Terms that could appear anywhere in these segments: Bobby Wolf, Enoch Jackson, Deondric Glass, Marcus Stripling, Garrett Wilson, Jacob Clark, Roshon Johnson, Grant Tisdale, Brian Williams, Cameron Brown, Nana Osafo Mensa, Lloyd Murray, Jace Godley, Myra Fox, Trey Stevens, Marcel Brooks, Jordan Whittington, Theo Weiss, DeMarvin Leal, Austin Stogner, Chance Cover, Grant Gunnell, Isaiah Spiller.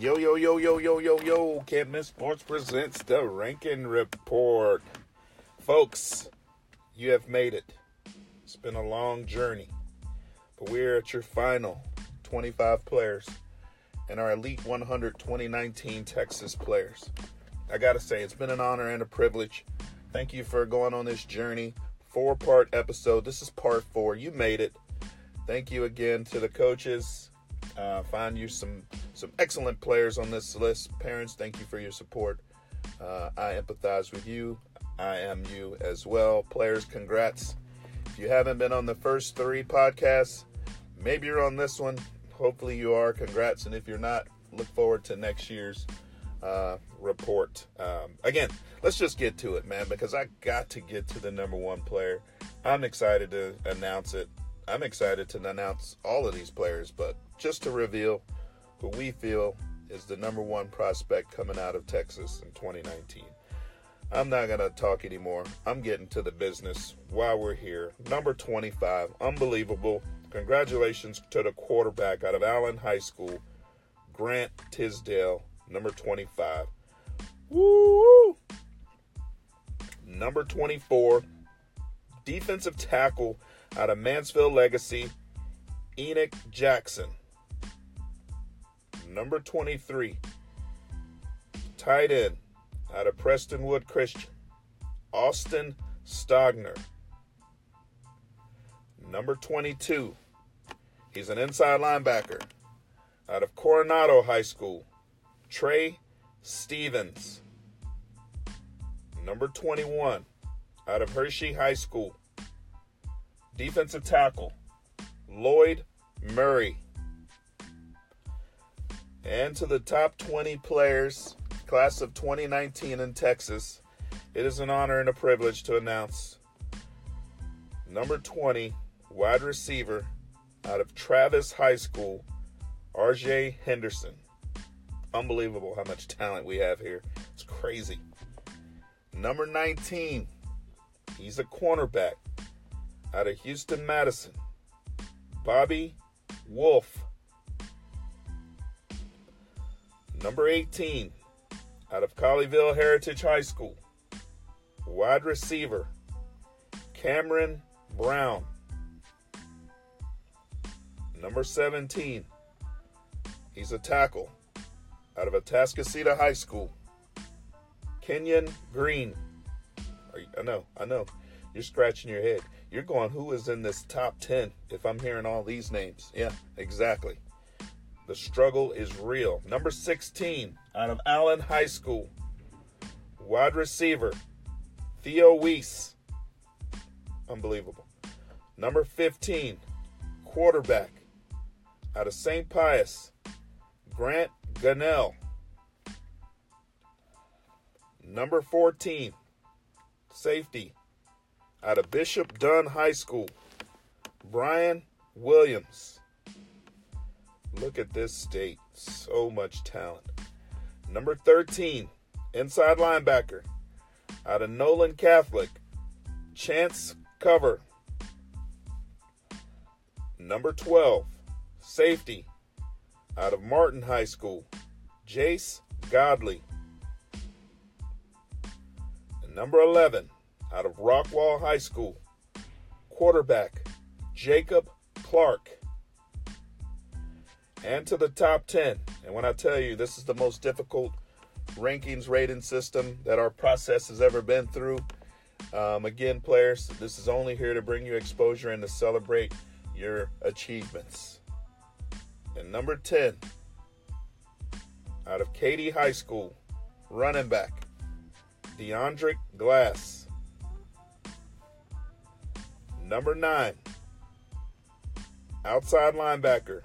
Yo, Can't Miss Sports presents the Rankin Report. Folks, you have made it. It's been a long journey, but we're at your final 25 players and our Elite 100 2019 Texas players. I gotta say, it's been an honor and a privilege. Thank you for going on this journey. 4-part episode. This is part 4. You made it. Thank you again to the coaches. Find you some excellent players on this list. Parents, thank you for your support. I empathize with you. I am you as well. Players, congrats. If you haven't been on the first 3 podcasts, maybe you're on this one. Hopefully you are. Congrats. And if you're not, look forward to next year's report. Again, let's just get to it, man, because I got to get to the number 1 player. I'm excited to announce it. I'm excited to announce all of these players, but just to reveal who we feel is the number 1 prospect coming out of Texas in 2019. I'm not going to talk anymore. I'm getting to the business while we're here. Number 25, unbelievable. Congratulations to the quarterback out of Allen High School, Grant Tisdale, number 25. Woo! Number 24, defensive tackle out of Mansfield Legacy, Enoch Jackson. Number 23, tight end out of Prestonwood Christian, Austin Stogner. Number 22, he's an inside linebacker out of Coronado High School, Trey Stevens. Number 21, out of Hershey High School, defensive tackle, Lloyd Murray. And to the top 20 players, class of 2019 in Texas, it is an honor and a privilege to announce number 20, wide receiver out of Travis High School, R.J. Henderson. Unbelievable how much talent we have here. It's crazy. Number 19, he's a cornerback out of Houston-Madison, Bobby Wolf. Number 18, out of Colleyville Heritage High School, wide receiver, Cameron Brown. Number 17, he's a tackle, out of Atascocita High School, Kenyon Green. I know, you're scratching your head. You're going, who is in this top 10 if I'm hearing all these names? Yeah, exactly. The struggle is real. Number 16, out of Allen High School, wide receiver, Theo Weiss. Unbelievable. Number 15, quarterback, out of St. Pius, Grant Gunnell. Number 14, safety, out of Bishop Dunn High School, Brian Williams. Look at this state. So much talent. Number 13, inside linebacker, out of Nolan Catholic, Chance Cover. Number 12, safety, out of Martin High School, Jace Godley. And number 11, out of Rockwall High School, quarterback, Jacob Clark. And to the top 10. And when I tell you this is the most difficult rankings rating system that our process has ever been through, again, players, this is only here to bring you exposure and to celebrate your achievements. And number 10, out of Katy High School, running back, Deondric Glass. Number 9, outside linebacker,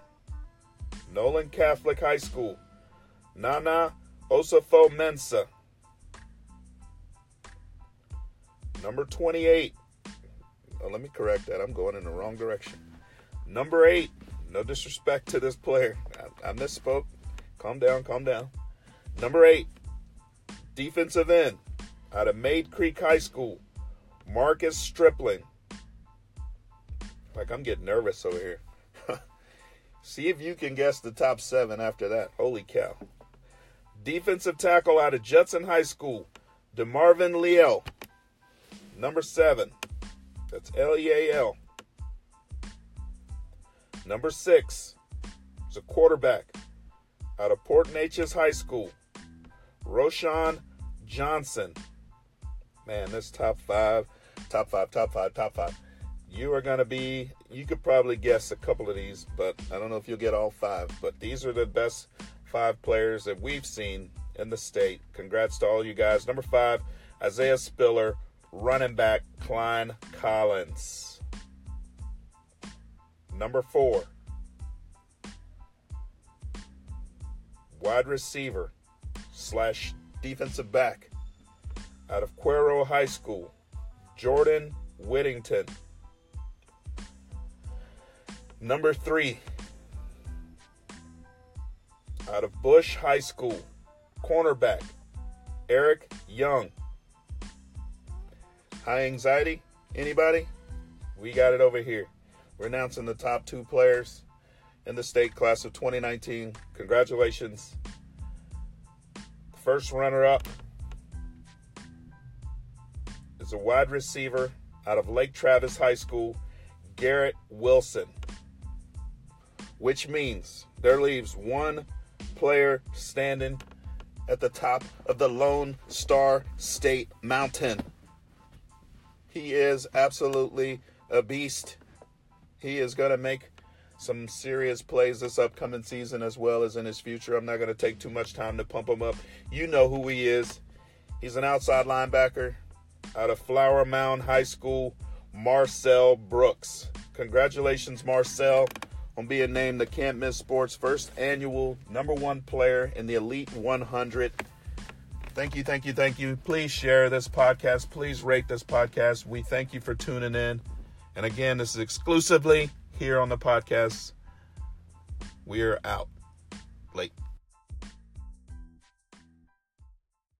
Nolan Catholic High School, Nana Osafo Mensa. Number 28. Oh, let me correct that. I'm going in the wrong direction. Number 8. No disrespect to this player. I misspoke. Calm down. Number 8. Defensive end out of Maid Creek High School, Marcus Stripling. Like, I'm getting nervous over here. See if you can guess the top seven after that. Holy cow. Defensive tackle out of Judson High School, DeMarvin Leal. Number 7. That's L-E-A-L. Number 6 is a quarterback out of Port Neches High School, Roshon Johnson. Man, this top five. You are going to be, you could probably guess a couple of these, but I don't know if you'll get all 5. But these are the best 5 players that we've seen in the state. Congrats to all you guys. Number 5, Isaiah Spiller, running back, Klein Collins. Number 4, wide receiver / defensive back out of Cuero High School, Jordan Whittington. Number 3, out of Bush High School, cornerback, Eric Young. High anxiety, anybody? We got it over here. We're announcing the top 2 players in the state class of 2019. Congratulations. First runner-up is a wide receiver out of Lake Travis High School, Garrett Wilson. Which means there leaves one player standing at the top of the Lone Star State Mountain. He is absolutely a beast. He is going to make some serious plays this upcoming season as well as in his future. I'm not going to take too much time to pump him up. You know who he is. He's an outside linebacker out of Flower Mound High School, Marcel Brooks. Congratulations, Marcel, on being named the Can't Miss Sports' first annual #1 player in the Elite 100. Thank you, thank you, thank you. Please share this podcast. Please rate this podcast. We thank you for tuning in. And again, this is exclusively here on the podcast. We're out. Late.